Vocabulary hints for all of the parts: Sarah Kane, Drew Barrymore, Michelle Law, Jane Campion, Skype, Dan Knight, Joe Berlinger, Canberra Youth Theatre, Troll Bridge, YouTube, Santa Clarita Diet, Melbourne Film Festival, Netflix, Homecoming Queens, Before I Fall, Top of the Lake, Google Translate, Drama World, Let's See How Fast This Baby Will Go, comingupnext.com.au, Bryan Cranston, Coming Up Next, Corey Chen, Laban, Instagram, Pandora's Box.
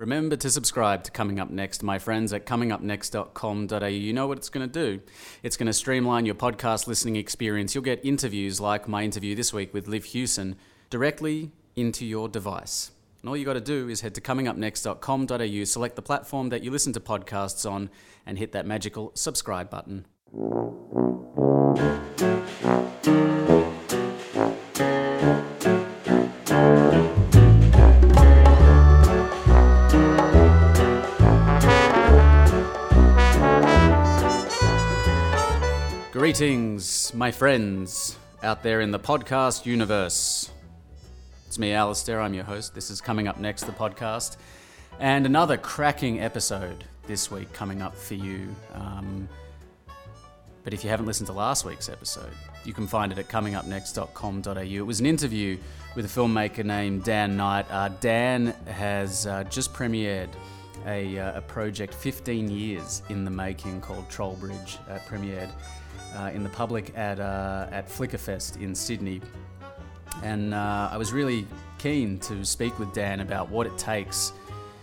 Remember to subscribe to Coming Up Next, my friends, at comingupnext.com.au. You know what it's going to do. It's going to streamline your podcast listening experience. You'll get interviews like my interview this week with Liv Hewson directly into your device. And all you got to do is head to comingupnext.com.au, select the platform that you listen to podcasts on, and hit that magical subscribe button. Greetings, my friends, out there in the podcast universe. It's me, Alistair, I'm your host. This is Coming Up Next, the podcast. And another cracking episode this week coming up for you. But if you haven't listened to last week's episode, you can find it at comingupnext.com.au. It was an interview with a filmmaker named Dan Knight. Dan has just premiered a project 15 years in the making called Troll Bridge. Premiered in the public at Flickrfest in Sydney. And I was really keen to speak with Dan about what it takes,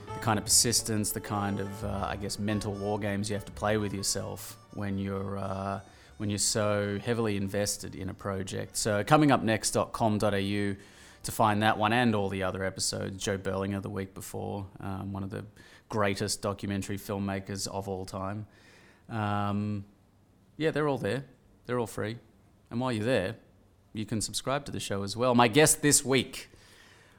the kind of persistence, the kind of, I guess, mental war games you have to play with yourself when you're so heavily invested in a project. So comingupnext.com.au to find that one and all the other episodes. Joe Berlinger the week before, one of the greatest documentary filmmakers of all time. Yeah, they're all there. They're all free. And while you're there, you can subscribe to the show as well. My guest this week,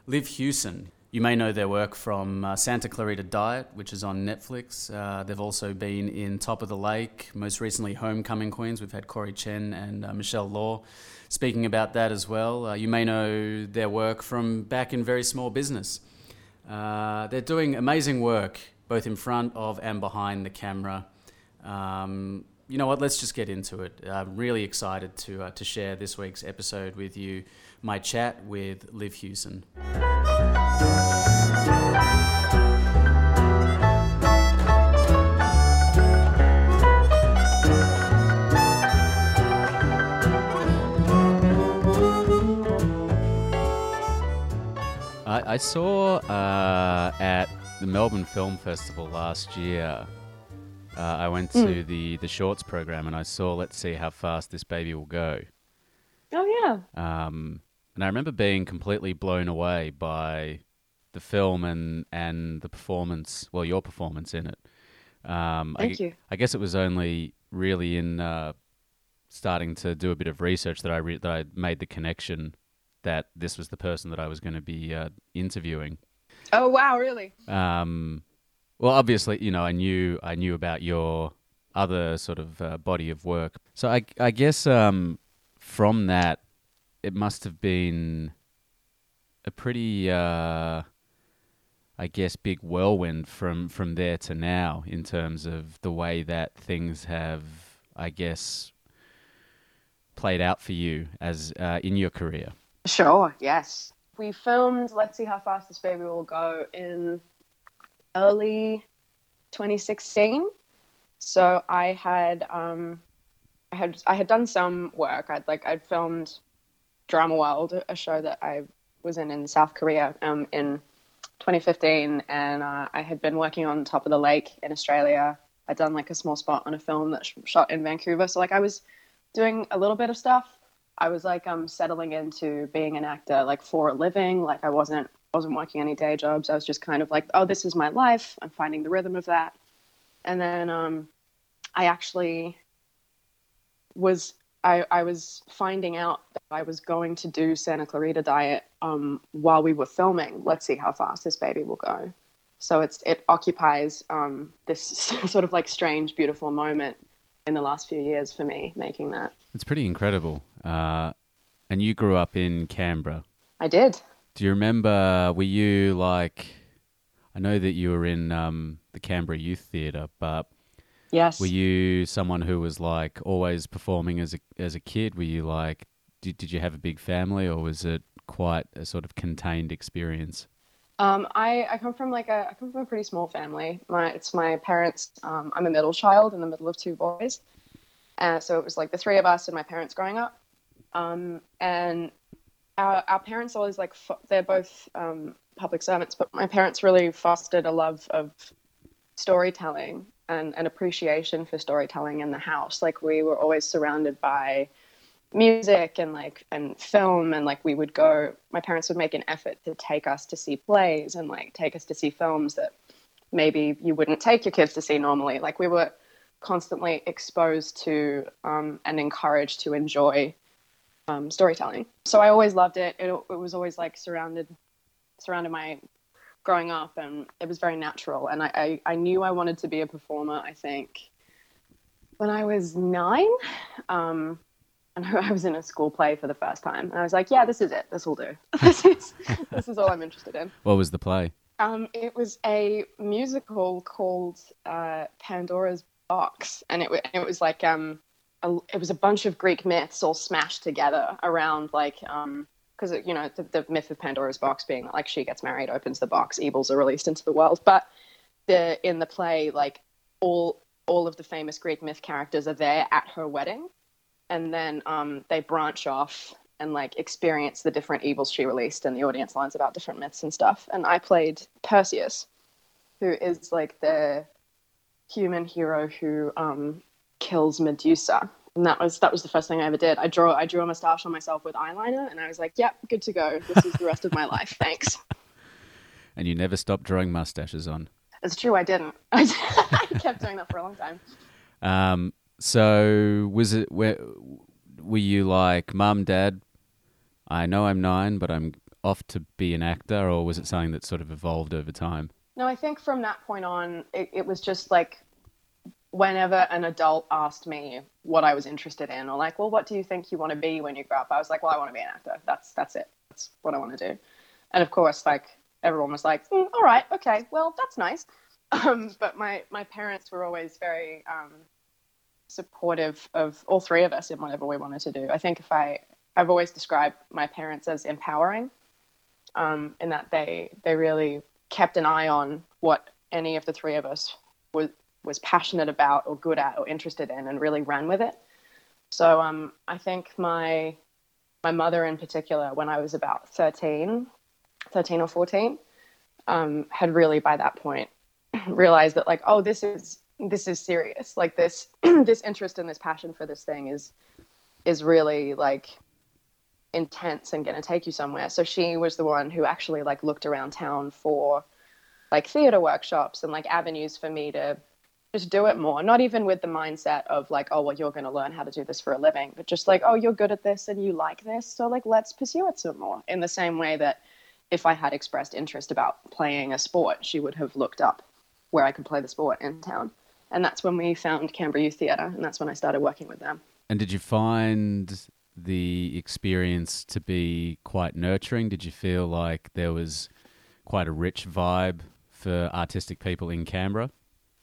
Liv Hewson. You may know their work from Santa Clarita Diet, which is on Netflix. They've also been in Top of the Lake, most recently Homecoming Queens. We've had Corey Chen and Michelle Law speaking about that as well. You may know their work from back in Very Small Business. They're doing amazing work, both in front of and behind the camera. You know what, let's just get into it. I'm really excited to share this week's episode with you, my chat with Liv Hewson. I saw at the Melbourne Film Festival last year, I went to the shorts program and I saw Let's See How Fast This Baby Will Go. Oh, yeah. And I remember being completely blown away by the film and the performance, well, your performance in it. Thank you. I guess it was only really in starting to do a bit of research that I made the connection that this was the person that I was going to be interviewing. Oh, wow, really? Well, obviously, you know, I knew about your other sort of body of work. So I guess from that, it must have been a pretty, I guess, big whirlwind from there to now in terms of the way that things have, I guess, played out for you as in your career. Sure, yes. We filmed Let's See How Fast This Baby Will Go in early 2016, so I had done some work. I'd filmed Drama World, a show that I was in South Korea in 2015, and I had been working on Top of the Lake in Australia. I'd done a small spot on a film that shot in Vancouver, so I was doing a little bit of stuff. I was settling into being an actor for a living. I wasn't working any day jobs. I was just oh, this is my life. I'm finding the rhythm of that. And then I actually was finding out that I was going to do Santa Clarita Diet while we were filming Let's See How Fast This Baby Will Go. So it occupies this sort of strange, beautiful moment in the last few years for me making that. It's pretty incredible. And you grew up in Canberra. I did. Do you remember, were you I know that you were in the Canberra Youth Theatre, but yes, were you someone who was always performing as a kid? Were you did you have a big family, or was it quite a sort of contained experience? I come from a pretty small family. It's my parents. I'm a middle child in the middle of two boys, so it was the three of us and my parents growing up, and. Our parents always they're both public servants, but my parents really fostered a love of storytelling and an appreciation for storytelling in the house. Like, we were always surrounded by music and film, and we would go, my parents would make an effort to take us to see plays and take us to see films that maybe you wouldn't take your kids to see normally. Like, we were constantly exposed to and encouraged to enjoy storytelling. So I always loved it. It was always surrounded my growing up, and it was very natural. And I knew I wanted to be a performer, I think, when I was 9. And I was in a school play for the first time, and I was like, yeah, this is it. This will do. This is all I'm interested in. What was the play? It was a musical called Pandora's Box, and it was it was a bunch of Greek myths all smashed together around because the myth of Pandora's box being she gets married, opens the box, evils are released into the world. But in the play, all of the famous Greek myth characters are there at her wedding, and then they branch off and experience the different evils she released, and the audience learns about different myths and stuff. And I played Perseus, who is the human hero who kills Medusa. And that was the first thing I ever did. I drew a mustache on myself with eyeliner, and I was like, yep, good to go. This is the rest of my life. Thanks. And you never stopped drawing mustaches on. It's true, I didn't. I kept doing that for a long time. So was it were you like, Mum, Dad, I know I'm 9, but I'm off to be an actor, or was it something that sort of evolved over time? No, I think from that point on, it was just whenever an adult asked me what I was interested in, or what do you think you want to be when you grow up? I was like, well, I want to be an actor. That's it. That's what I want to do. And of course, everyone was like, all right, okay, well, that's nice. But my parents were always very supportive of all three of us in whatever we wanted to do. I think I've always described my parents as empowering, in that they really kept an eye on what any of the three of us was passionate about or good at or interested in, and really ran with it. So I think my mother in particular, when I was about 13 or 14, had really by that point realized that oh, this is serious. This this interest and this passion for this thing is really intense and going to take you somewhere. So she was the one who actually looked around town for theater workshops and avenues for me to just do it more, not even with the mindset of oh, well, you're going to learn how to do this for a living, but just oh, you're good at this and you like this, so let's pursue it some more. In the same way that if I had expressed interest about playing a sport, she would have looked up where I could play the sport in town. And that's when we found Canberra Youth Theatre, and that's when I started working with them. And did you find the experience to be quite nurturing? Did you feel there was quite a rich vibe for artistic people in Canberra?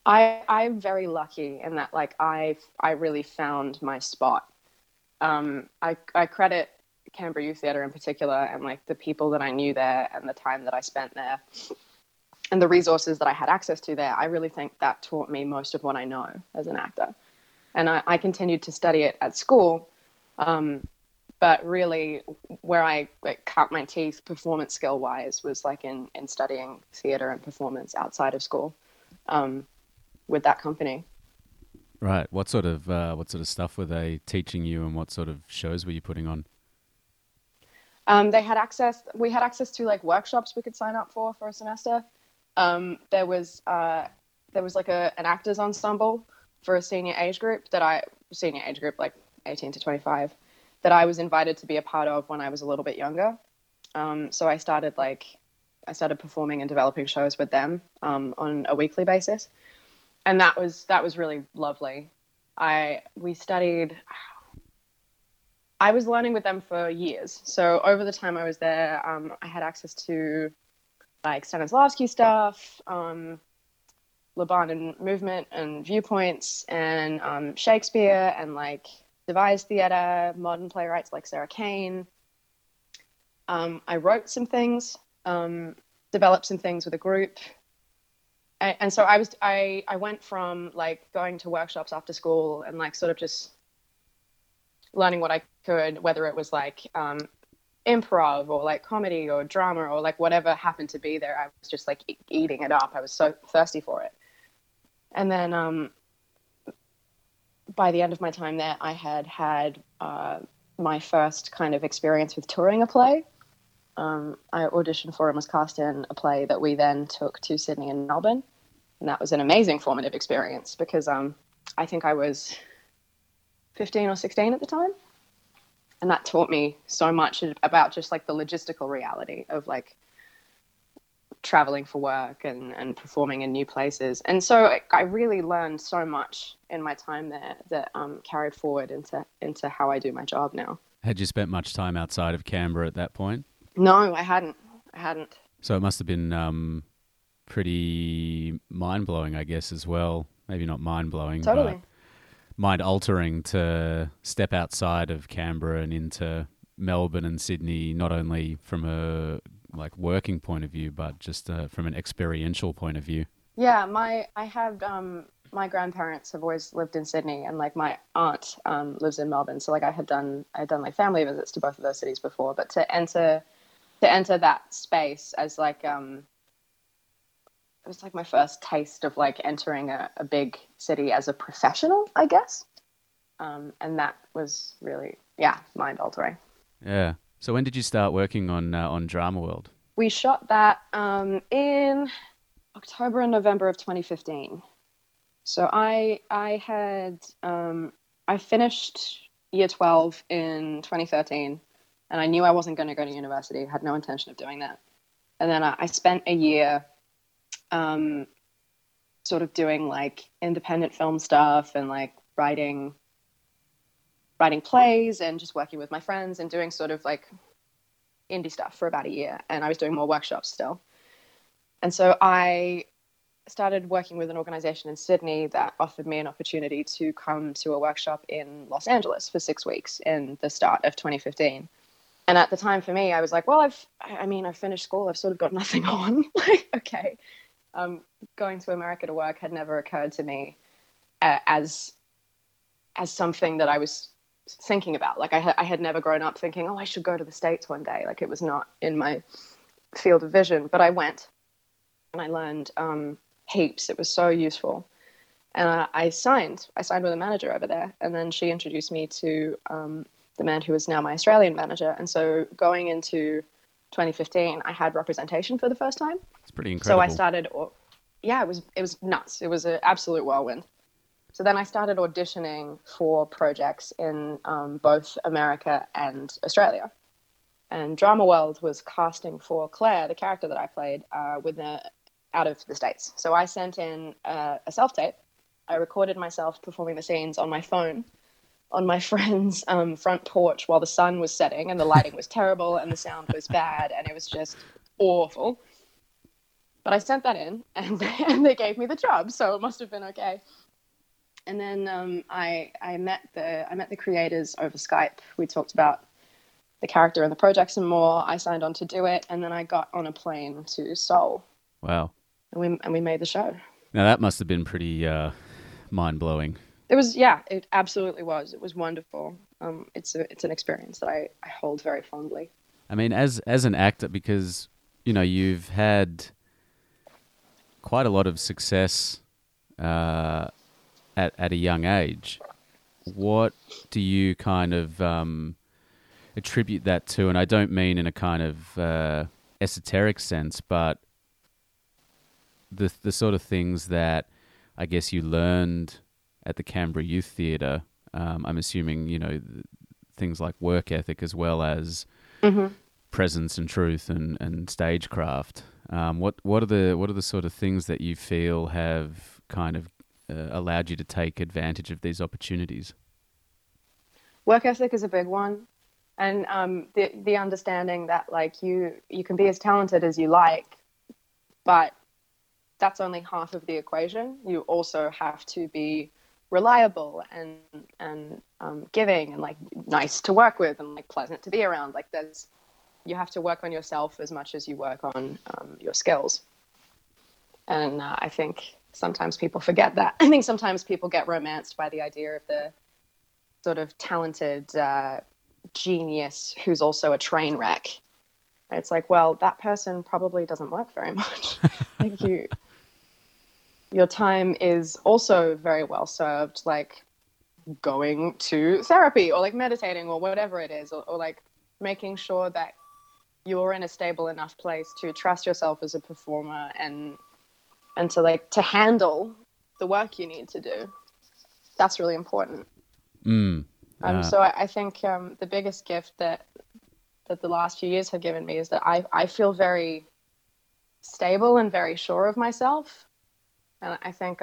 I'm very lucky in that I really found my spot. I credit Canberra Youth Theatre in particular, and the people that I knew there and the time that I spent there and the resources that I had access to there. I really think that taught me most of what I know as an actor. And I continued to study it at school, but really where I cut my teeth performance skill wise was in studying theatre and performance outside of school. With that company. Right. What sort of stuff were they teaching you, and what sort of shows were you putting on? We had access to workshops we could sign up for a semester. There was an actors ensemble for a senior age group, 18 to 25, that I was invited to be a part of when I was a little bit younger. So I started performing and developing shows with them, on a weekly basis. And that was really lovely. I was learning with them for years. So over the time I was there, I had access to Stanislavski stuff, Laban and movement and viewpoints, and Shakespeare, and devised theatre, modern playwrights like Sarah Kane. I wrote some things, developed some things with a group. And so I went from going to workshops after school and sort of just learning what I could, whether it was improv or like comedy or drama or like whatever happened to be there. I was just like eating it up. I was so thirsty for it. And then by the end of my time there, I had had my first kind of experience with touring a play. I auditioned for and was cast in a play that we then took to Sydney and Melbourne. And that was an amazing formative experience because I think I was 15 or 16 at the time. And that taught me so much about just like the logistical reality of like traveling for work and performing in new places. And so I really learned so much in my time there that carried forward into how I do my job now. Had you spent much time outside of Canberra at that point? No, I hadn't. So it must have been pretty mind-blowing, I guess, as well. Maybe not mind-blowing, totally. But mind-altering to step outside of Canberra and into Melbourne and Sydney, not only from a like working point of view, but just from an experiential point of view. Yeah, my grandparents have always lived in Sydney, and like my aunt lives in Melbourne. So like I had done like family visits to both of those cities before, but to enter that space as like it was like my first taste of like entering a big city as a professional, I guess. And that was really, mind altering. Yeah. So when did you start working on Drama World? We shot that in October and November of 2015. So I finished year 12 in 2013, and I knew I wasn't going to go to university. I had no intention of doing that. And then I spent a year sort of doing like independent film stuff and like writing plays and just working with my friends and doing sort of like indie stuff for about a year. And I was doing more workshops still. And so I started working with an organization in Sydney that offered me an opportunity to come to a workshop in Los Angeles for 6 weeks in the start of 2015. And at the time for me, I was like, well, I've finished school. I've sort of got nothing on. Like, okay. Going to America to work had never occurred to me as something that I was thinking about. Like I had never grown up thinking, oh, I should go to the States one day. Like it was not in my field of vision, but I went and I learned heaps. It was so useful. And I signed with a manager over there. And then she introduced me to the man who is now my Australian manager. And so going into 2015, I had representation for the first time. It's pretty incredible. So I started, it was nuts. It was an absolute whirlwind. So then I started auditioning for projects in both America and Australia. And Drama World was casting for Claire, the character that I played, out of the States. So I sent in a self-tape. I recorded myself performing the scenes on my phone on my friend's front porch while the sun was setting and the lighting was terrible and the sound was bad and it was just awful. But I sent that in and they gave me the job, so it must have been okay. And then I met the creators over Skype. We talked about the character and the project some more. I signed on to do it, and then I got on a plane to Seoul. Wow! And we made the show. Now that must have been pretty mind blowing. It was, it absolutely was. It was wonderful. It's an experience that I hold very fondly. I mean, as an actor, because you know you've had quite a lot of success. At a young age, what do you kind of attribute that to? And I don't mean in a kind of esoteric sense, but the sort of things that I guess you learned at the Canberra Youth Theatre. I'm assuming you know things like work ethic as well as presence and truth and stagecraft. What are the sort of things that you feel have kind of allowed you to take advantage of these opportunities? Work ethic is a big one, and the understanding that like you can be as talented as you like, but that's only half of the equation. You also have to be reliable and giving and like nice to work with and like pleasant to be around. Like you have to work on yourself as much as you work on your skills, and I think sometimes people forget that. I think sometimes people get romanced by the idea of the sort of talented genius who's also a train wreck. And it's like, well, that person probably doesn't work very much. Like your time is also very well served, like going to therapy or like meditating or whatever it is, or like making sure that you're in a stable enough place to trust yourself as a performer and to like to handle the work you need to do. That's really important. So I think the biggest gift that the last few years have given me is that I feel very stable and very sure of myself. And I think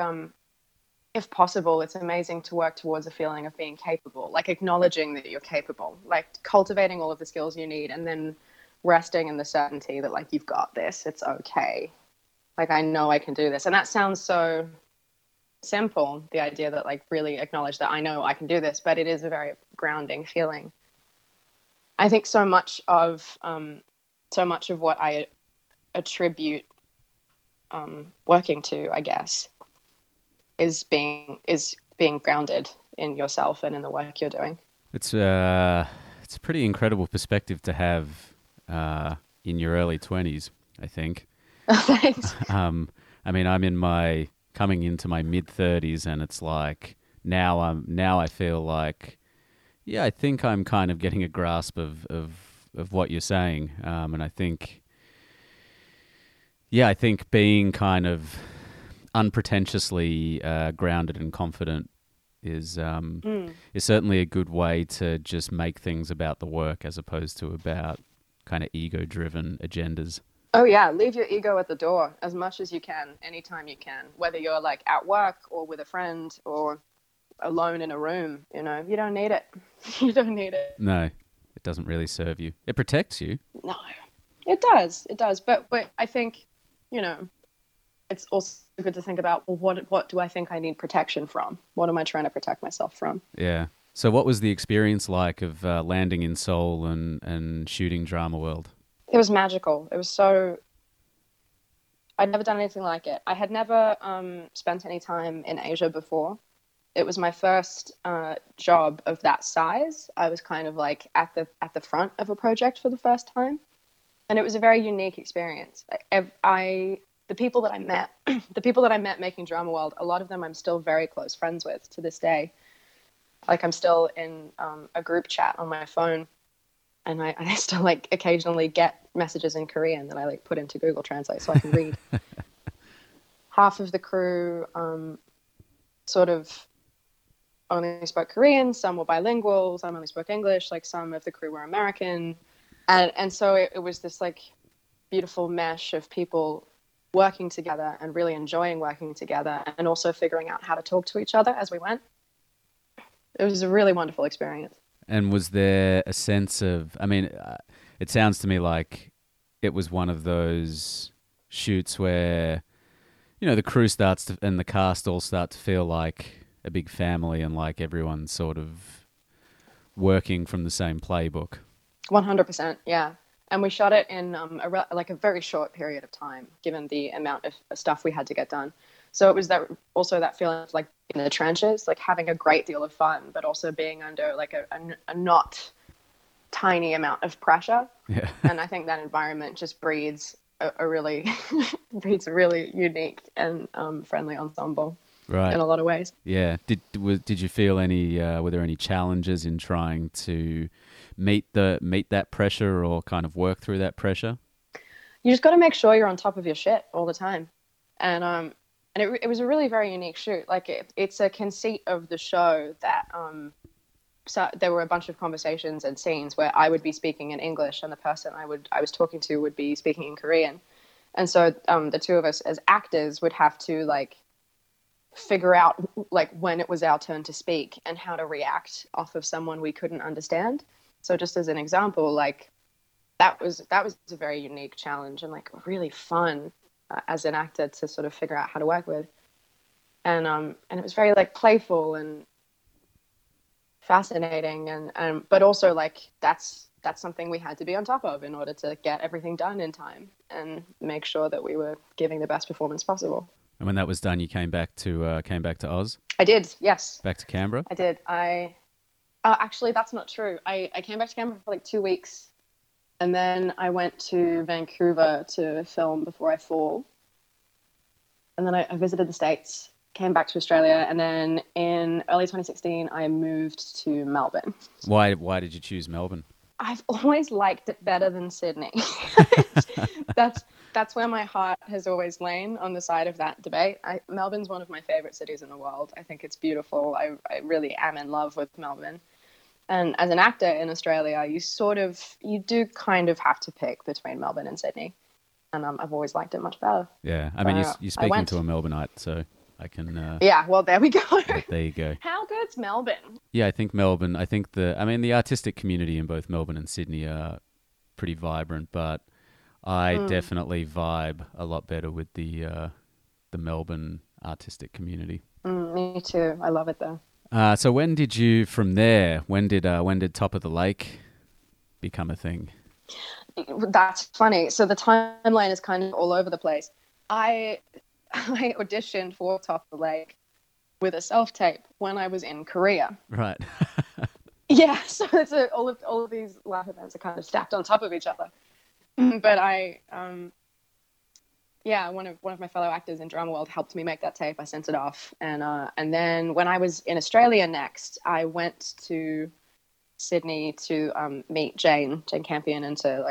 if possible, it's amazing to work towards a feeling of being capable, like acknowledging that you're capable, like cultivating all of the skills you need and then resting in the certainty that like, you've got this, it's okay. Like, I know I can do this. And that sounds so simple, the idea that like really acknowledge that I know I can do this, but it is a very grounding feeling. I think so much of what I attribute working to, I guess, is being grounded in yourself and in the work you're doing. It's a pretty incredible perspective to have in your early 20s, I think. Thanks. I mean, I'm coming into my mid 30s, and it's like now I feel like, yeah, I think I'm kind of getting a grasp of what you're saying, and I think, yeah, being kind of unpretentiously grounded and confident is certainly a good way to just make things about the work as opposed to about kind of ego-driven agendas. Oh, yeah. Leave your ego at the door as much as you can, anytime you can, whether you're like at work or with a friend or alone in a room, you know, you don't need it. You don't need it. No, it doesn't really serve you. It protects you. No, it does. It does. But I think, you know, it's also good to think about, well, what do I think I need protection from? What am I trying to protect myself from? Yeah. So what was the experience like of landing in Seoul and shooting Drama World? It was magical. It was so... I'd never done anything like it. I had never spent any time in Asia before. It was my first job of that size. I was kind of like at the front of a project for the first time. And it was a very unique experience. The people that I met making Drama World, a lot of them I'm still very close friends with to this day. Like I'm still in a group chat on my phone. And I still like occasionally get messages in Korean that I like put into Google Translate so I can read. Half of the crew sort of only spoke Korean, some were bilingual, some only spoke English, like some of the crew were American. And so it was this like beautiful mesh of people working together and really enjoying working together and also figuring out how to talk to each other as we went. It was a really wonderful experience. And was there a sense of, I mean, it sounds to me like it was one of those shoots where, you know, the crew starts to, and the cast all start to feel like a big family and like everyone's sort of working from the same playbook. 100%, yeah. And we shot it in a very short period of time, given the amount of stuff we had to get done. So it was that also that feeling of like in the trenches, like having a great deal of fun, but also being under like a not tiny amount of pressure. Yeah. And I think that environment just breeds a really unique and friendly ensemble, right, in a lot of ways. Yeah. Did you feel any? Were there any challenges in trying to meet that pressure or kind of work through that pressure? You just got to make sure you're on top of your shit all the time, And it was a really very unique shoot. Like it's a conceit of the show that so there were a bunch of conversations and scenes where I would be speaking in English and the person I was talking to would be speaking in Korean. And so the two of us as actors would have to like figure out like when it was our turn to speak and how to react off of someone we couldn't understand. So just as an example, like that was a very unique challenge and like really fun as an actor to sort of figure out how to work with. And it was very like playful and fascinating and but also like that's something we had to be on top of in order to get everything done in time and make sure that we were giving the best performance possible. And when that was done, you came back to Oz? I did, yes. Back to Canberra? I did. I Actually, that's not true. I came back to Canberra for like 2 weeks, and then I went to Vancouver to film Before I Fall. And then I visited the States, came back to Australia, and then in early 2016, I moved to Melbourne. Why did you choose Melbourne? I've always liked it better than Sydney. That's where my heart has always lain, on the side of that debate. Melbourne's one of my favourite cities in the world. I think it's beautiful. I really am in love with Melbourne. And as an actor in Australia, you do kind of have to pick between Melbourne and Sydney. And I've always liked it much better. Yeah, I mean, you're speaking to a Melbourneite, so I can... yeah, well, there we go. There you go. How good's Melbourne? Yeah, I think Melbourne, the artistic community in both Melbourne and Sydney are pretty vibrant, but I definitely vibe a lot better with the Melbourne artistic community. Me too. I love it there. So when did Top of the Lake become a thing? That's funny. So the timeline is kind of all over the place. I auditioned for Top of the Lake with a self-tape when I was in Korea. Right. Yeah. So it's all of these live events are kind of stacked on top of each other. But one of my fellow actors in Drama World helped me make that tape. I sent it off. And then when I was in Australia next, I went to Sydney to meet Jane Campion, and to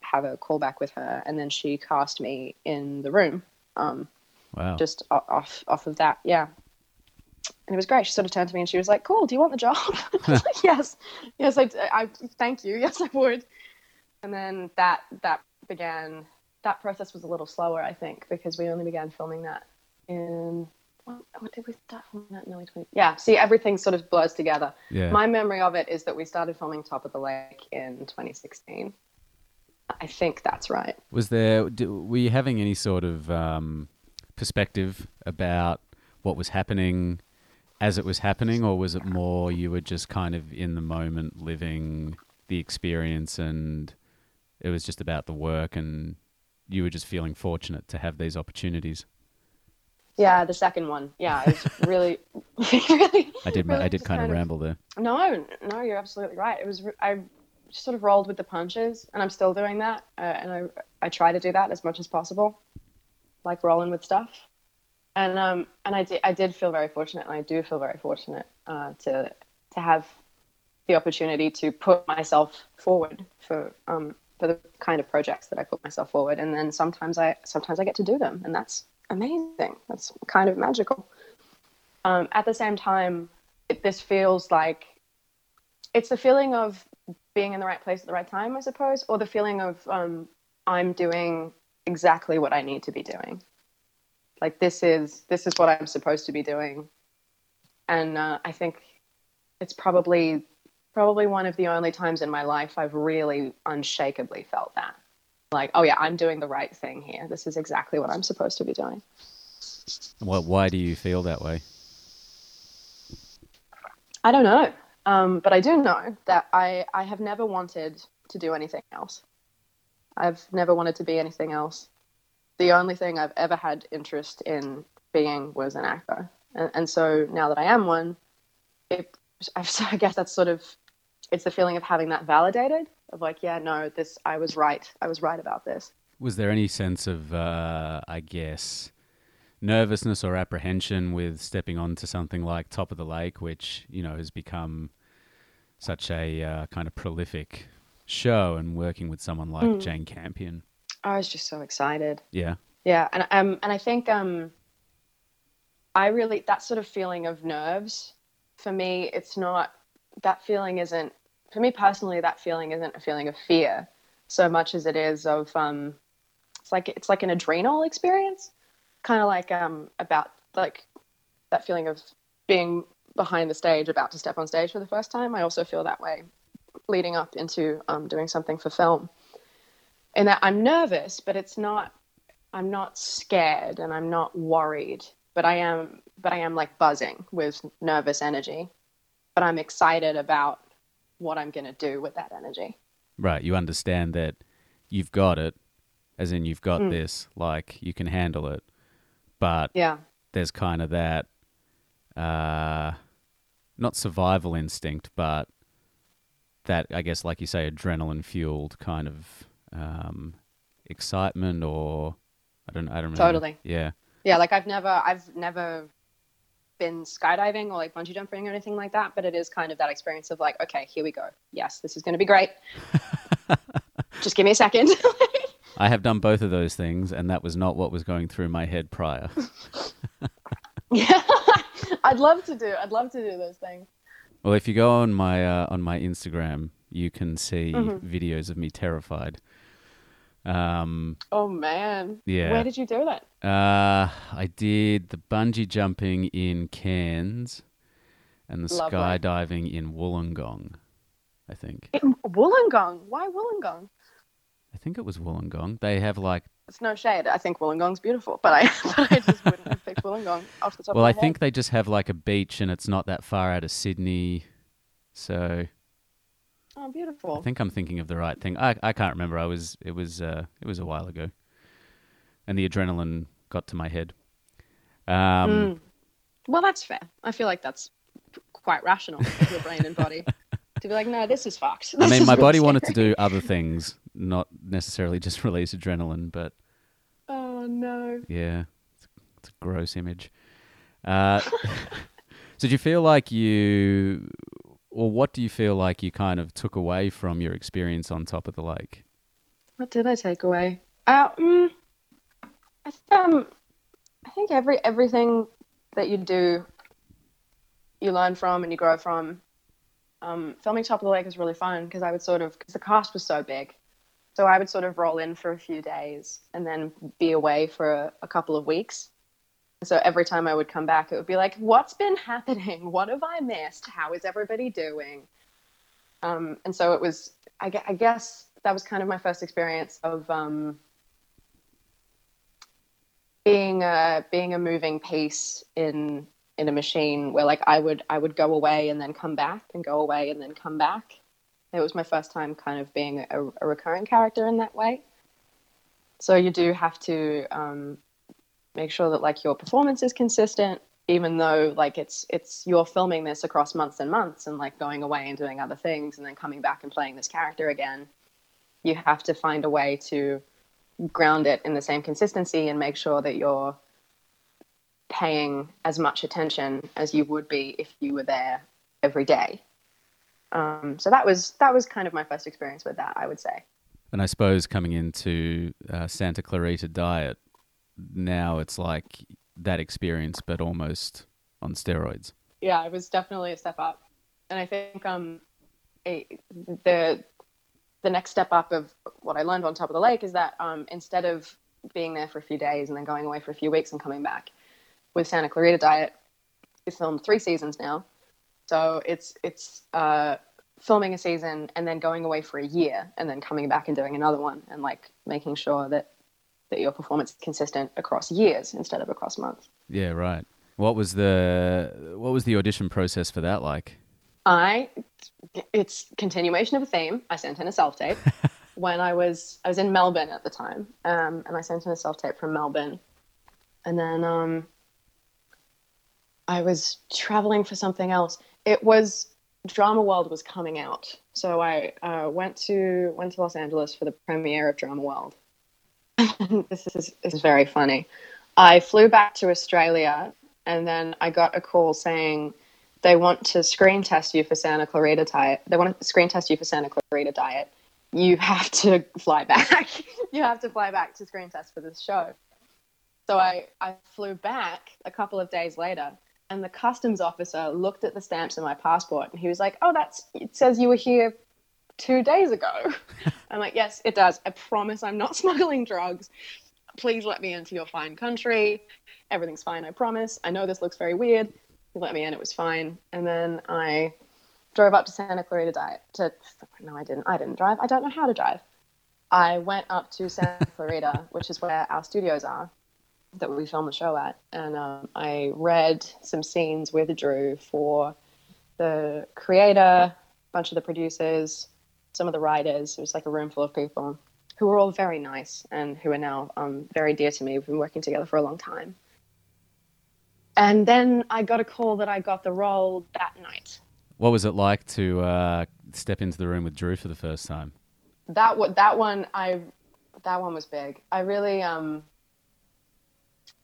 have a callback with her. And then she cast me in The Room. Wow. Just off of that. Yeah. And it was great. She sort of turned to me and she was like, cool, do you want the job? I was like, yes, I thank you. Yes, I would. And then that process was a little slower, I think, because we only began filming that in, what did we start filming that in, early 20? Yeah, see, everything sort of blurs together. Yeah. My memory of it is that we started filming Top of the Lake in 2016. I think that's right. Were you having any sort of perspective about what was happening as it was happening, or was it more you were just kind of in the moment living the experience and it was just about the work and you were just feeling fortunate to have these opportunities? Yeah, the second one. Yeah, it was really I did kind of ramble there. No, you're absolutely right. It was, I sort of rolled with the punches, and I'm still doing that, and I try to do that as much as possible, like rolling with stuff. And I did feel very fortunate, and I do feel very fortunate to have the opportunity to put myself forward for the kind of projects that I put myself forward, and then sometimes I get to do them, and that's amazing. That's kind of magical. At the same time, this feels like it's the feeling of being in the right place at the right time, I suppose, or the feeling of I'm doing exactly what I need to be doing. Like this is what I'm supposed to be doing, and I think it's probably one of the only times in my life I've really unshakably felt that. Like, oh yeah, I'm doing the right thing here. This is exactly what I'm supposed to be doing. Well, why do you feel that way? I don't know. But I do know that I have never wanted to do anything else. I've never wanted to be anything else. The only thing I've ever had interest in being was an actor. And so now that I am one, I guess that's sort of, it's the feeling of having that validated, of like, yeah, no, this, I was right. I was right about this. Was there any sense of, nervousness or apprehension with stepping onto something like Top of the Lake, which, has become such a kind of prolific show, and working with someone like Jane Campion? I was just so excited. Yeah. Yeah. And I think that sort of feeling of nerves, for me, for me personally, that feeling isn't a feeling of fear so much as it is of, it's like an adrenal experience, kind of like, about like that feeling of being behind the stage, about to step on stage for the first time. I also feel that way leading up into, doing something for film, in that I'm nervous, but I'm not scared and I'm not worried. But I am like buzzing with nervous energy, but I'm excited about what I'm going to do with that energy. Right. You understand that you've got it, as in you've got this, like you can handle it, but yeah, there's kind of that not survival instinct, but that, I guess, like you say, adrenaline-fueled kind of excitement, or I don't know. Totally. Yeah. Yeah, like I've never been skydiving or like bungee jumping or anything like that, but it is kind of that experience of like, okay, here we go. Yes, this is going to be great. Just give me a second. I have done both of those things, and that was not what was going through my head prior. Yeah, I'd love to do those things. Well, if you go on my Instagram, you can see videos of me terrified. Oh man! Yeah. Where did you do that? I did the bungee jumping in Cairns, and the Lovely. Skydiving in Wollongong. I think. In Wollongong? Why Wollongong? I think it was Wollongong. They have like. It's no shade. I think Wollongong's beautiful, but I just wouldn't have picked Wollongong off the top of my head. Well, I think they just have like a beach, and it's not that far out of Sydney, so. Oh, beautiful! I think I'm thinking of the right thing. I can't remember. It was a while ago, and the adrenaline got to my head. Well, that's fair. I feel like that's quite rational for your brain and body to be like, no, this is fucked. I mean, my really body scary. Wanted to do other things, not necessarily just release adrenaline, but oh no, yeah, it's a gross image. So, do you feel like you? Or what do you feel like you kind of took away from your experience on Top of the Lake? What did I take away? I think everything that you do, you learn from and you grow from. Filming Top of the Lake was really fun because because the cast was so big. So I would sort of roll in for a few days and then be away for a couple of weeks. So every time I would come back, it would be like, what's been happening? What have I missed? How is everybody doing? And so it was, I guess that was kind of my first experience of being a moving piece in a machine where like I would go away and then come back and go away and then come back. It was my first time kind of being a recurring character in that way. So you do have to... make sure that like your performance is consistent, even though like it's you're filming this across months and months and like going away and doing other things and then coming back and playing this character again. You have to find a way to ground it in the same consistency and make sure that you're paying as much attention as you would be if you were there every day. So that was kind of my first experience with that, I would say. And I suppose coming into Santa Clarita Diet, now it's like that experience but almost on steroids. Yeah, it was definitely a step up, and I think the next step up of what I learned on Top of the Lake is that instead of being there for a few days and then going away for a few weeks and coming back, with Santa Clarita Diet we filmed 3 seasons now, so it's filming a season and then going away for a year and then coming back and doing another one, and like making sure that your performance is consistent across years instead of across months. Yeah, right. What was the audition process for that like? It's continuation of a theme. I sent in a self-tape when I was in Melbourne at the time, and I sent in a self-tape from Melbourne. And then I was traveling for something else. It was Drama World was coming out, so I went to Los Angeles for the premiere of Drama World. This is very funny. I flew back to Australia and then I got a call saying they want to screen test you for Santa Clarita Diet. They want to screen test you for Santa Clarita Diet. You have to fly back. You have to fly back to screen test for this show. So I flew back a couple of days later, and the customs officer looked at the stamps in my passport and he was like, oh, it says you were here 2 days ago. I'm like, yes, it does. I promise I'm not smuggling drugs. Please let me into your fine country. Everything's fine, I promise. I know this looks very weird. You let me in, it was fine. And then I drove up to Santa Clarita Diet. I didn't drive. I don't know how to drive. I went up to Santa Clarita, which is where our studios are that we film the show at. And I read some scenes with Drew for the creator, a bunch of the producers, some of the writers. It was like a room full of people who were all very nice and who are now very dear to me. We've been working together for a long time. And then I got a call that I got the role that night. What was it like to step into the room with Drew for the first time? That one was big. I really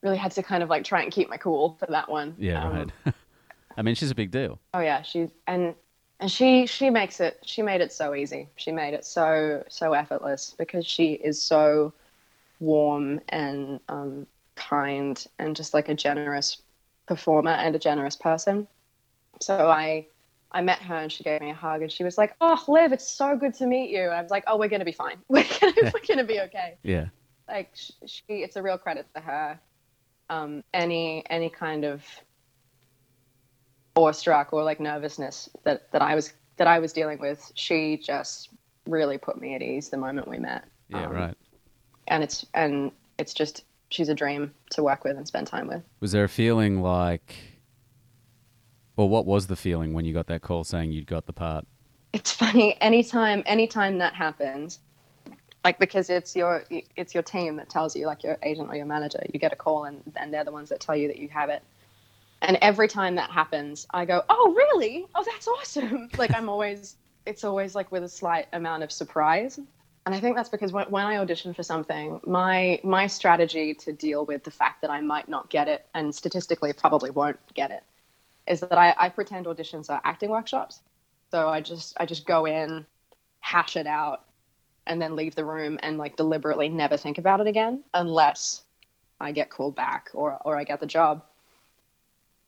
really had to kind of like try and keep my cool for that one. Yeah, right. I mean, she's a big deal. Oh yeah, she made it so easy. She made it so effortless because she is so warm and kind and just like a generous performer and a generous person. So I met her and she gave me a hug and she was like, "Oh, Liv, it's so good to meet you." And I was like, "Oh, we're going to be fine. We're going to be okay." Yeah. Like it's a real credit to her. Any kind of awestruck or like nervousness that I was dealing with, she just really put me at ease the moment we met. Yeah, right. And it's just, she's a dream to work with and spend time with. Was there a feeling like, well, what was the feeling when you got that call saying you'd got the part? It's funny. Anytime that happens, like, because it's your team that tells you, like your agent or your manager, you get a call and they're the ones that tell you that you have it. And every time that happens, I go, "Oh, really? Oh, that's awesome." Like it's always like with a slight amount of surprise. And I think that's because when I audition for something, my strategy to deal with the fact that I might not get it and statistically probably won't get it is that I pretend auditions are acting workshops. So I just go in, hash it out, and then leave the room and like deliberately never think about it again unless I get called back or I get the job.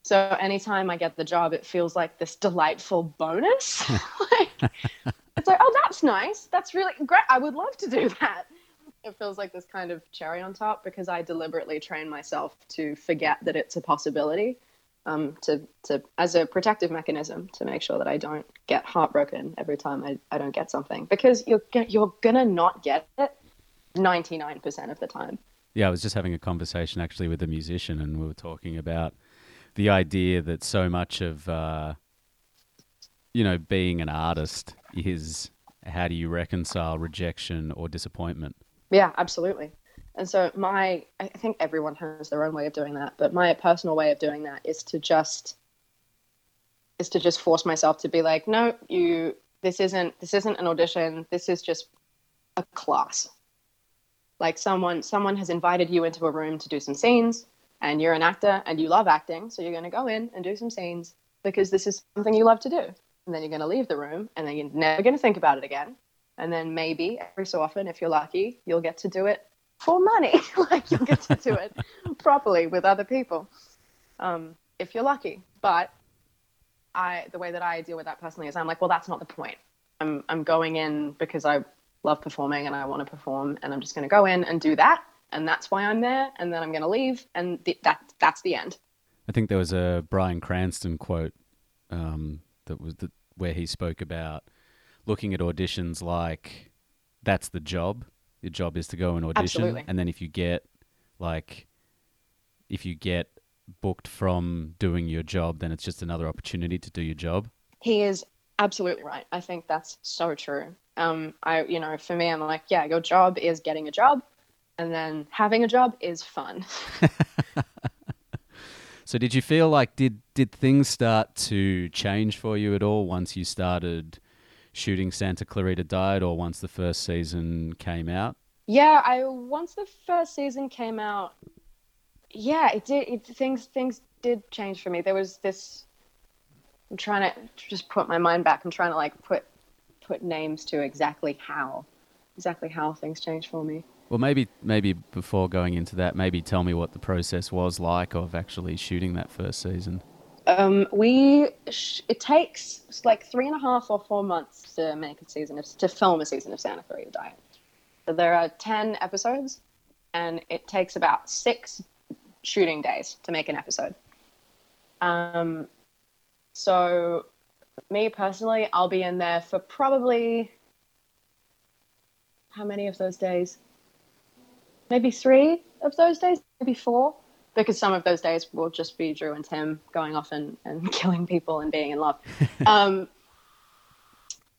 So anytime I get the job, it feels like this delightful bonus. Like, it's like, "Oh, that's nice. That's really great. I would love to do that." It feels like this kind of cherry on top because I deliberately train myself to forget that it's a possibility, to as a protective mechanism to make sure that I don't get heartbroken every time I don't get something, because you're going to not get it 99% of the time. Yeah, I was just having a conversation actually with a musician and we were talking about the idea that so much of, being an artist is how do you reconcile rejection or disappointment? Yeah, absolutely. And so I think everyone has their own way of doing that, but my personal way of doing that is to just force myself to be like, "No, this isn't an audition. This is just a class." Like someone has invited you into a room to do some scenes. And you're an actor and you love acting, so you're going to go in and do some scenes because this is something you love to do. And then you're going to leave the room and then you're never going to think about it again. And then maybe every so often, if you're lucky, you'll get to do it for money. Like you'll get to do it properly with other people if you're lucky. But the way that I deal with that personally is I'm like, well, that's not the point. I'm going in because I love performing and I want to perform and I'm just going to go in and do that. And that's why I'm there, and then I'm going to leave, and that's the end. I think there was a Bryan Cranston quote where he spoke about looking at auditions like that's the job. Your job is to go and audition. Absolutely. And then if you get booked from doing your job, then it's just another opportunity to do your job. He is absolutely right. I think that's so true. For me, I'm like, yeah, your job is getting a job. And then having a job is fun. So did you feel like, did things start to change for you at all once you started shooting Santa Clarita Diet or once the first season came out? Yeah, once the first season came out, yeah, it did. Things did change for me. There was this, I'm trying to just put my mind back. I'm trying to like put names to exactly how things changed for me. Well, maybe before going into that, maybe tell me what the process was like of actually shooting that first season. It takes like 3.5 or 4 months to make a season, to film a season of Santa Clarita Diet. So there are 10 episodes, and it takes about 6 shooting days to make an episode. So me personally, I'll be in there for probably how many of those days? Maybe 3 of those days, maybe 4, because some of those days will just be Drew and Tim going off and killing people and being in love.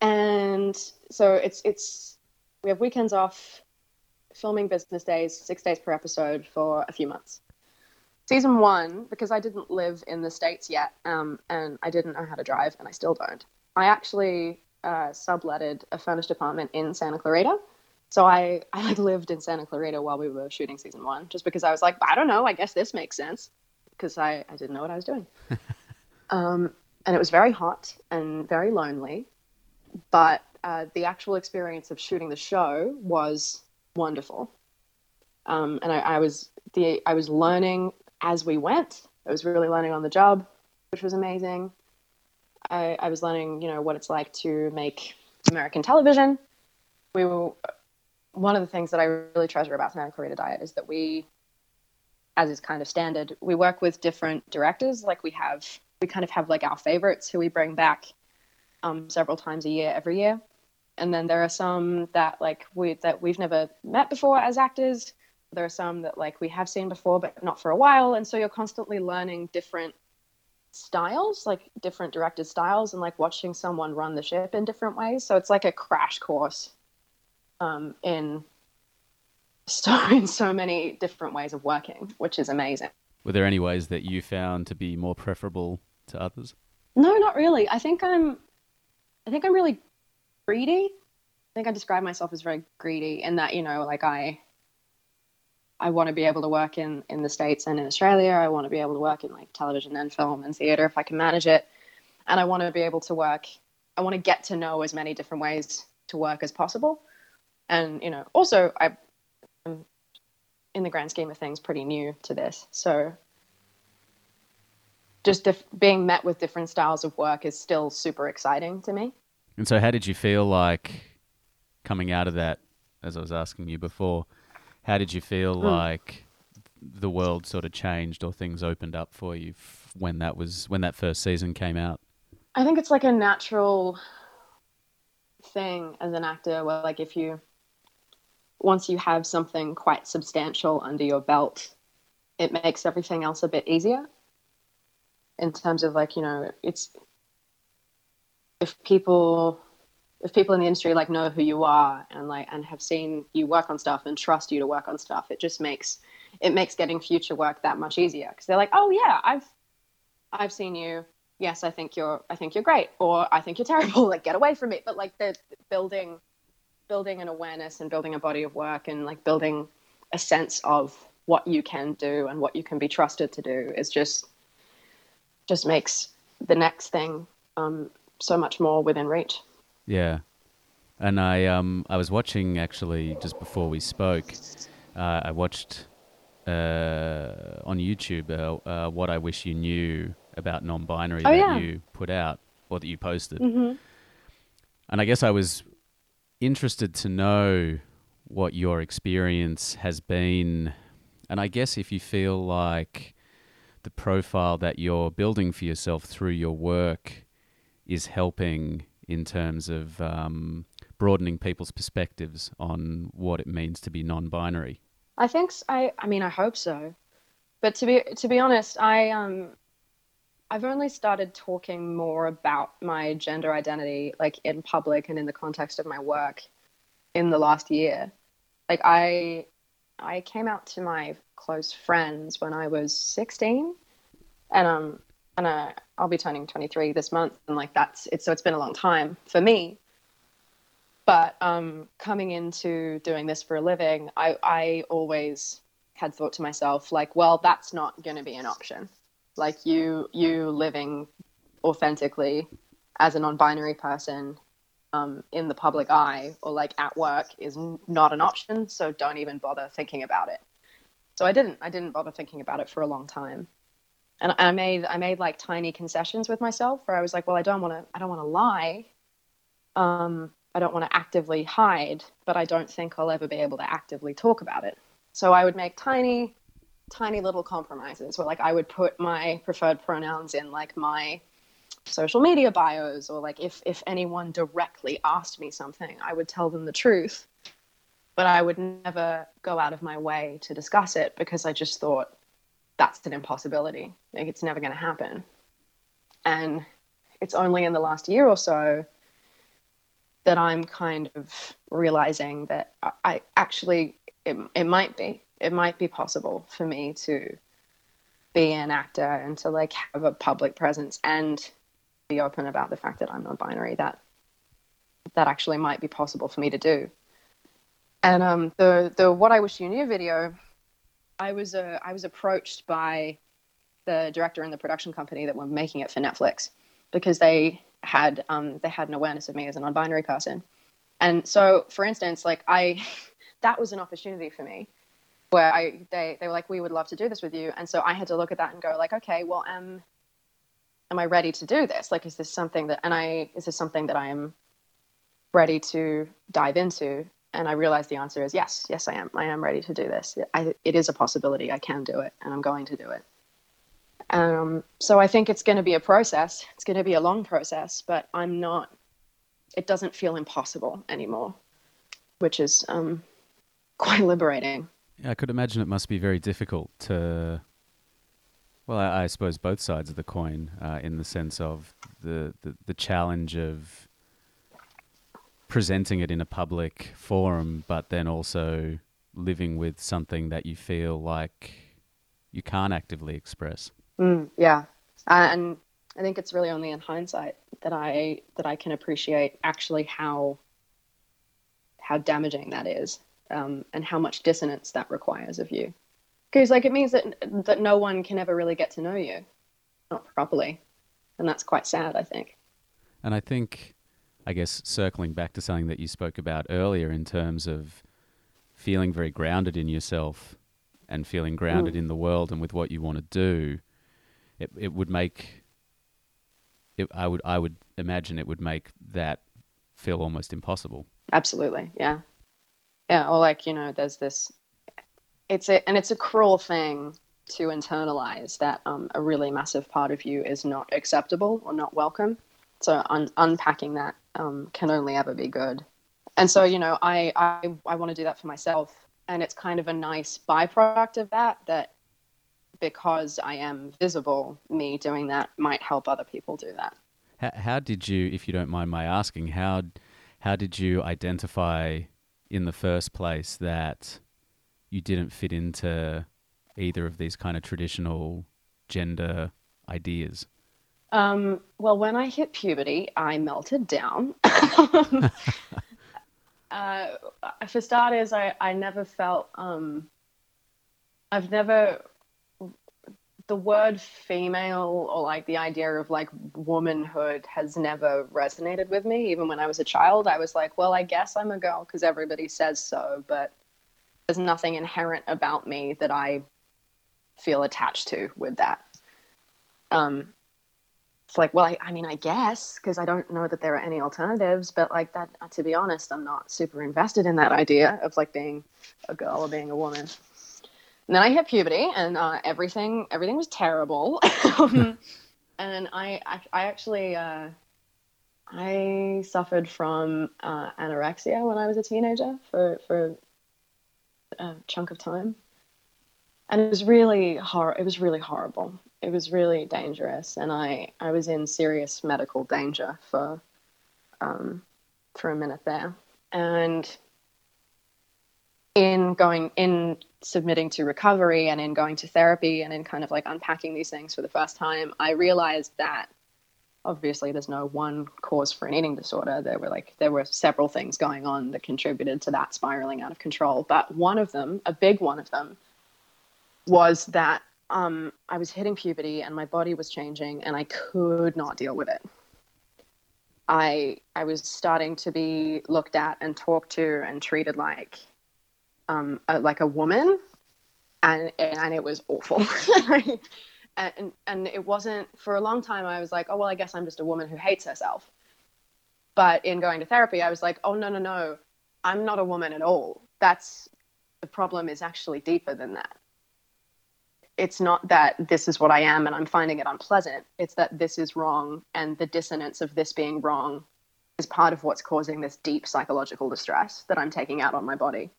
And so we have weekends off, filming business days, 6 days per episode for a few months. Season one, because I didn't live in the States yet, and I didn't know how to drive, and I still don't. I actually subletted a furnished apartment in Santa Clarita. So I like lived in Santa Clarita while we were shooting season one, just because I was like, I don't know, I guess this makes sense, because I didn't know what I was doing. And it was very hot and very lonely, but the actual experience of shooting the show was wonderful. And I was learning as we went. I was really learning on the job, which was amazing. I was learning, you know, what it's like to make American television. One of the things that I really treasure about Santa Clarita Diet is that we, as is kind of standard, we work with different directors. Like we kind of have like our favorites who we bring back several times a year, every year. And then there are some that like we've never met before as actors. There are some that like we have seen before, but not for a while. And so you're constantly learning different styles, like different director styles, and like watching someone run the ship in different ways. So it's like a crash course in so many different ways of working, which is amazing. Were there any ways that you found to be more preferable to others? No, not really. I think I'm really greedy. I think I describe myself as very greedy, in that, you know, like I want to be able to work in the States and in Australia. I want to be able to work in like television and film and theater if I can manage it. And I want to be able to work. I want to get to know as many different ways to work as possible. And, you know, also I'm in the grand scheme of things pretty new to this. So just being met with different styles of work is still super exciting to me. And so how did you feel like coming out of that, as I was asking you before, how did you feel like the world sort of changed or things opened up for you when that first season came out? I think it's like a natural thing as an actor where like once you have something quite substantial under your belt, it makes everything else a bit easier in terms of like, you know, it's if people in the industry like know who you are and like and have seen you work on stuff and trust you to work on stuff, it just makes getting future work that much easier, because they're like, oh yeah, I've seen you. Yes, I think you're great, or I think you're terrible. Like, get away from me. But like they're building an awareness and building a body of work and like building a sense of what you can do and what you can be trusted to do is just makes the next thing so much more within reach. Yeah. And I was watching, actually, just before we spoke, I watched on YouTube What I Wish You Knew About Non-Binary you put out, or that you posted. Mm-hmm. And I guess I was interested to know what your experience has been. And I guess if you feel like the profile that you're building for yourself through your work is helping in terms of broadening people's perspectives on what it means to be non-binary? I think so. I mean, I hope so. But to be honest, I've only started talking more about my gender identity, like in public and in the context of my work, in the last year. Like I came out to my close friends when I was 16, and I'll be turning 23 this month, and like so it's been a long time for me. But coming into doing this for a living, I always had thought to myself, like, well, that's not going to be an option. Like you living authentically as a non-binary person in the public eye or like at work is not an option. So don't even bother thinking about it. So I didn't bother thinking about it for a long time. And I made like tiny concessions with myself where I was like, well, I don't want to lie. I don't want to actively hide, but I don't think I'll ever be able to actively talk about it. So I would make tiny little compromises where like I would put my preferred pronouns in like my social media bios, or like if anyone directly asked me something, I would tell them the truth, but I would never go out of my way to discuss it, because I just thought that's an impossibility. Like it's never going to happen. And it's only in the last year or so that I'm kind of realizing that I actually, it might be possible for me to be an actor and to like have a public presence and be open about the fact that I'm non-binary, that actually might be possible for me to do. And the What I Wish You Knew video, I was approached by the director and the production company that were making it for Netflix, because they had an awareness of me as a non-binary person. And so, for instance, like that was an opportunity for me where they were like, we would love to do this with you. And so I had to look at that and go like, okay, well, am I ready to do this? Like, is this something that I am ready to dive into? And I realized the answer is yes, I am. I am ready to do this. It is a possibility. I can do it, and I'm going to do it. So I think it's going to be a process. It's going to be a long process, but it doesn't feel impossible anymore, which is quite liberating. Yeah, I could imagine it must be very difficult to, well, I suppose both sides of the coin, in the sense of the challenge of presenting it in a public forum, but then also living with something that you feel like you can't actively express. Yeah. And I think it's really only in hindsight that I can appreciate actually how damaging that is, and how much dissonance that requires of you. Because like it means that no one can ever really get to know you, not properly, and that's quite sad, I think. And I guess circling back to something that you spoke about earlier in terms of feeling very grounded in yourself and feeling grounded in the world and with what you want to do, I would imagine it would make that feel almost impossible. Absolutely. Yeah. Yeah. Or like, you know, there's this, it's a cruel thing to internalize that a really massive part of you is not acceptable or not welcome. So unpacking that can only ever be good. And so, you know, I want to do that for myself. And it's kind of a nice byproduct of that because I am visible, me doing that might help other people do that. How did you, if you don't mind my asking, how did you identify in the first place that you didn't fit into either of these kind of traditional gender ideas? Well, when I hit puberty, I melted down. For starters, I never felt, the word female or like the idea of like womanhood has never resonated with me. Even when I was a child, I was like, well, I guess I'm a girl because everybody says so, but there's nothing inherent about me that I feel attached to with that. It's like, well, I mean, I guess, because I don't know that there are any alternatives, but like that, to be honest, I'm not super invested in that idea of like being a girl or being a woman. And then I hit puberty and everything was terrible. And I actually, I suffered from anorexia when I was a teenager for a chunk of time. And it was really horrible. It was really dangerous, and I was in serious medical danger for a minute there. And in submitting to recovery and in going to therapy and in kind of like unpacking these things for the first time, I realized that obviously there's no one cause for an eating disorder. There were several things going on that contributed to that spiraling out of control. But one of them, a big one of them, was that I was hitting puberty and my body was changing and I could not deal with it. I was starting to be looked at and talked to and treated like a woman, and it was awful. and it wasn't, for a long time I was like, oh, well, I guess I'm just a woman who hates herself. But in going to therapy, I was like, oh, no, I'm not a woman at all. The problem is actually deeper than that. It's not that this is what I am and I'm finding it unpleasant. It's that this is wrong, and the dissonance of this being wrong is part of what's causing this deep psychological distress that I'm taking out on my body.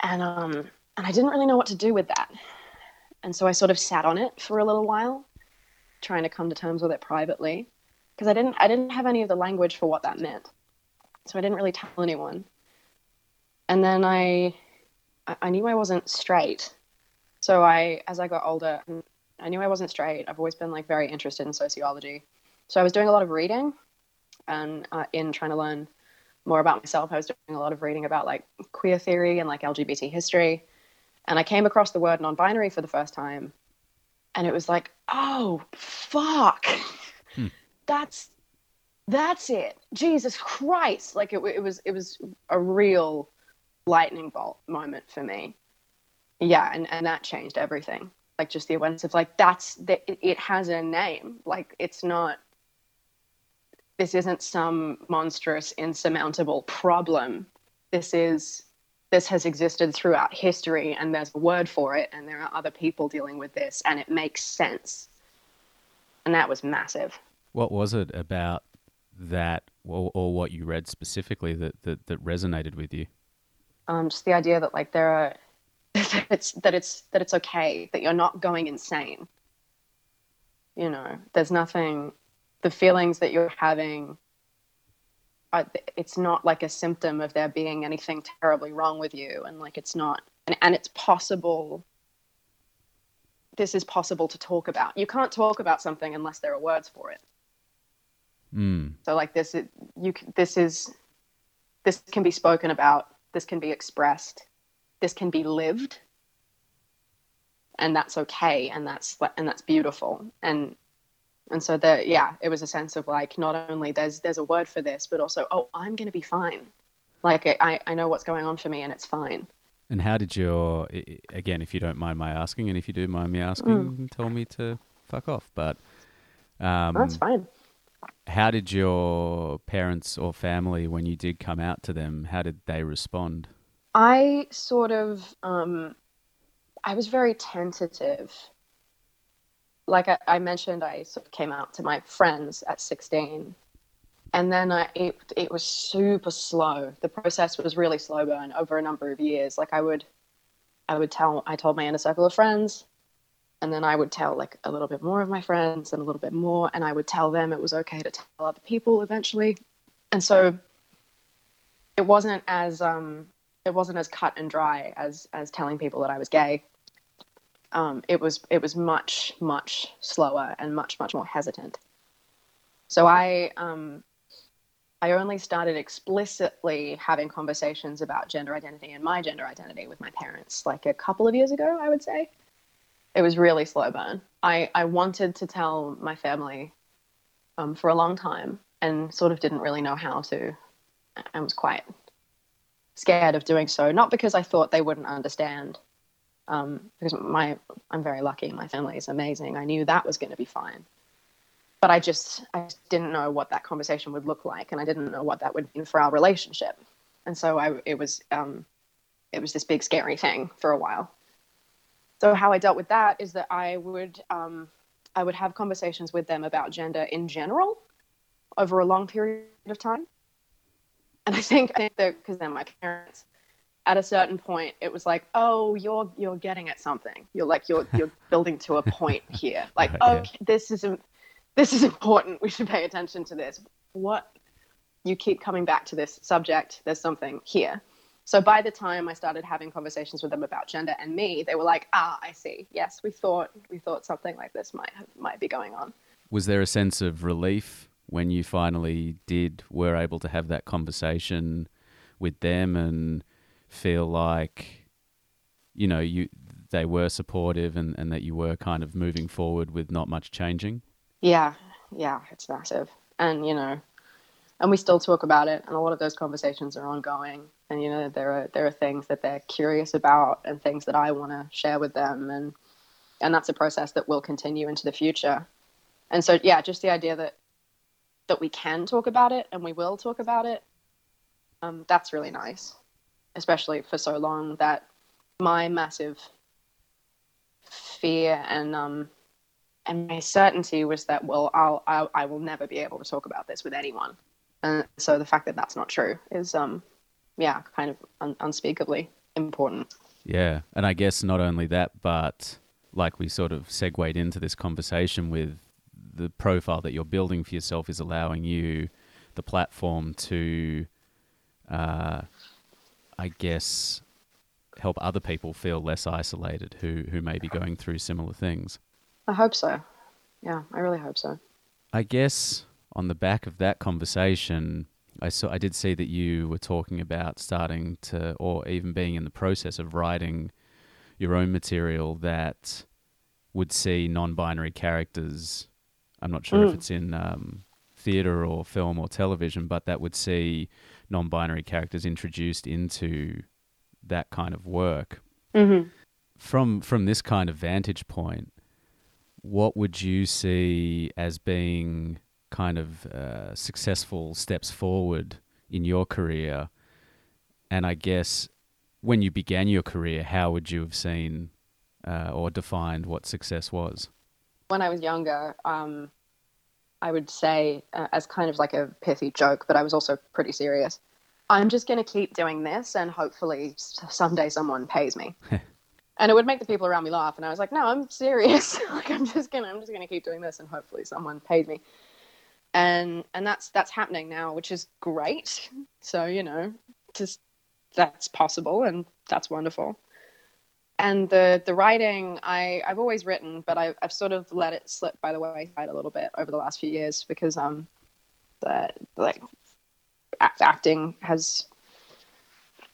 And I didn't really know what to do with that. And so I sort of sat on it for a little while, trying to come to terms with it privately, because I didn't have any of the language for what that meant. So I didn't really tell anyone. And then I knew I wasn't straight. So as I got older, I knew I wasn't straight. I've always been like very interested in sociology. So I was doing a lot of reading and in trying to learn more about myself. I was doing a lot of reading about like queer theory and like LGBT history. And I came across the word non-binary for the first time. And it was like, oh, fuck. That's it. Jesus Christ. Like it was a real lightning bolt moment for me. Yeah. And that changed everything. Like just the awareness of like, it has a name. Like this isn't some monstrous, insurmountable problem. This has existed throughout history, and there's a word for it, and there are other people dealing with this, and it makes sense. And that was massive. What was it about that or what you read specifically that resonated with you? Just the idea that like it's okay, that you're not going insane. You know, there's nothing, the feelings that you're having, it's not like a symptom of there being anything terribly wrong with you. And like, it's not, and it's possible. This is possible to talk about. You can't talk about something unless there are words for it. Mm. So like this can be spoken about. This can be expressed. This can be lived. And that's okay. And that's beautiful. And so it was a sense of like, not only there's a word for this, but also, oh, I'm going to be fine. Like I know what's going on for me and it's fine. And how did again, if you don't mind my asking, and if you do mind me asking, tell me to fuck off. But that's fine. How did your parents or family, when you did come out to them, how did they respond? I sort of, I was very tentative. Like I mentioned, I sort of came out to my friends at 16, and then it was super slow. The process was really slow burn over a number of years. Like I told my inner circle of friends, and then I would tell like a little bit more of my friends and a little bit more, and I would tell them it was okay to tell other people eventually. And so it wasn't as cut and dry as telling people that I was gay. It was much, much slower and much, much more hesitant. So I only started explicitly having conversations about gender identity and my gender identity with my parents like a couple of years ago, I would say. It was really slow burn. I wanted to tell my family for a long time and sort of didn't really know how to, and was quite scared of doing so, not because I thought they wouldn't understand. Because I'm very lucky. My family is amazing. I knew that was going to be fine, but I just didn't know what that conversation would look like, and I didn't know what that would mean for our relationship. And so it was this big scary thing for a while. So how I dealt with that is that I would have conversations with them about gender in general over a long period of time, and I think that because they're my parents. At a certain point, it was like, oh, you're getting at something. You're like, you're building to a point here. Like, oh, yeah. This is important. We should pay attention to this. What? You keep coming back to this subject. There's something here. So by the time I started having conversations with them about gender and me, they were like, I see. Yes, we thought something like this might be going on. Was there a sense of relief when you finally were able to have that conversation with them and feel like, you know, they were supportive and that you were kind of moving forward with not much changing? Yeah, it's massive. And, you know, and we still talk about it, and a lot of those conversations are ongoing. And, you know, there are things that they're curious about and things that I want to share with them, and that's a process that will continue into the future. And so, yeah, just the idea that we can talk about it and we will talk about it, that's really nice. Especially for so long, that my massive fear and my certainty was that, well, I will never be able to talk about this with anyone. And so the fact that that's not true is, kind of unspeakably important. Yeah, and I guess not only that, but like we sort of segued into this conversation with the profile that you're building for yourself is allowing you the platform to... I guess help other people feel less isolated who may be going through similar things. I hope so. Yeah, I really hope so. I guess on the back of that conversation, I did see that you were talking about starting to, or even being in the process of writing your own material that would see non-binary characters. I'm not sure if it's in theatre or film or television, but that would see non-binary characters introduced into that kind of work. Mm-hmm. From this kind of vantage point, what would you see as being kind of successful steps forward in your career? And I guess when you began your career, how would you have seen or defined what success was? When I was younger, I would say as kind of like a pithy joke, but I was also pretty serious, I'm just going to keep doing this and hopefully someday someone pays me. And it would make the people around me laugh. And I was like, no, I'm serious. Like, I'm just going to keep doing this and hopefully someone paid me. And that's happening now, which is great. So, you know, just that's possible and that's wonderful. And the writing, I've always written, but I've sort of let it slip by the wayside a little bit over the last few years because acting has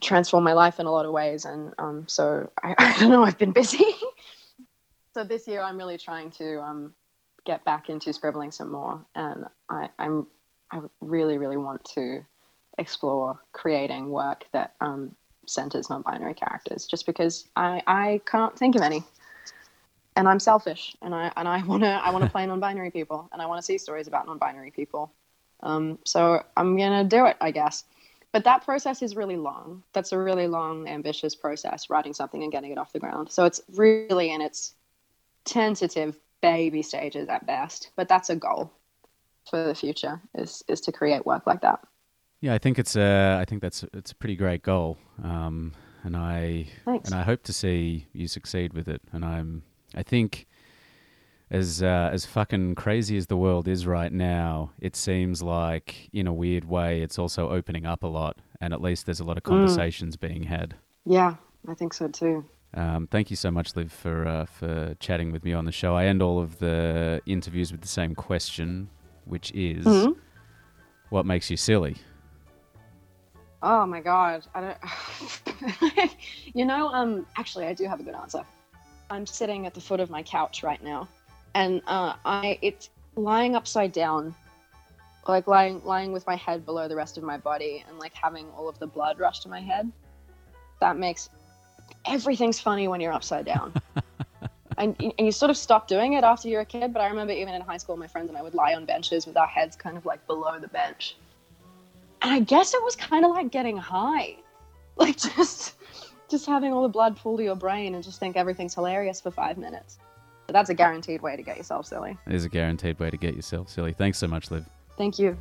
transformed my life in a lot of ways, and so I don't know, I've been busy. So this year I'm really trying to get back into scribbling some more, and I really, really want to explore creating work that centers non-binary characters, just because I can't think of any, and I'm selfish, and I want to play non-binary people, and I want to see stories about non-binary people. So I'm gonna do it, I guess. But that process is really long. That's a really long, ambitious process, writing something and getting it off the ground. So it's really in its tentative baby stages at best. But that's a goal for the future, is to create work like that. Yeah, I think it's a pretty great goal. And I hope to see you succeed with it. And I think as fucking crazy as the world is right now, it seems like in a weird way it's also opening up a lot, and at least there's a lot of conversations being had. Yeah, I think so too. Thank you so much, Liv, for chatting with me on the show. I end all of the interviews with the same question, which is, what makes you silly? Oh my God, I don't. You know, actually, I do have a good answer. I'm sitting at the foot of my couch right now. And it's lying upside down, like lying with my head below the rest of my body, and like having all of the blood rush to my head. That makes everything's funny when you're upside down. and you sort of stop doing it after you're a kid. But I remember even in high school, my friends and I would lie on benches with our heads kind of like below the bench. And I guess it was kind of like getting high, like just having all the blood pool to your brain and just think everything's hilarious for 5 minutes. But that's a guaranteed way to get yourself silly. It is a guaranteed way to get yourself silly. Thanks so much, Liv. Thank you.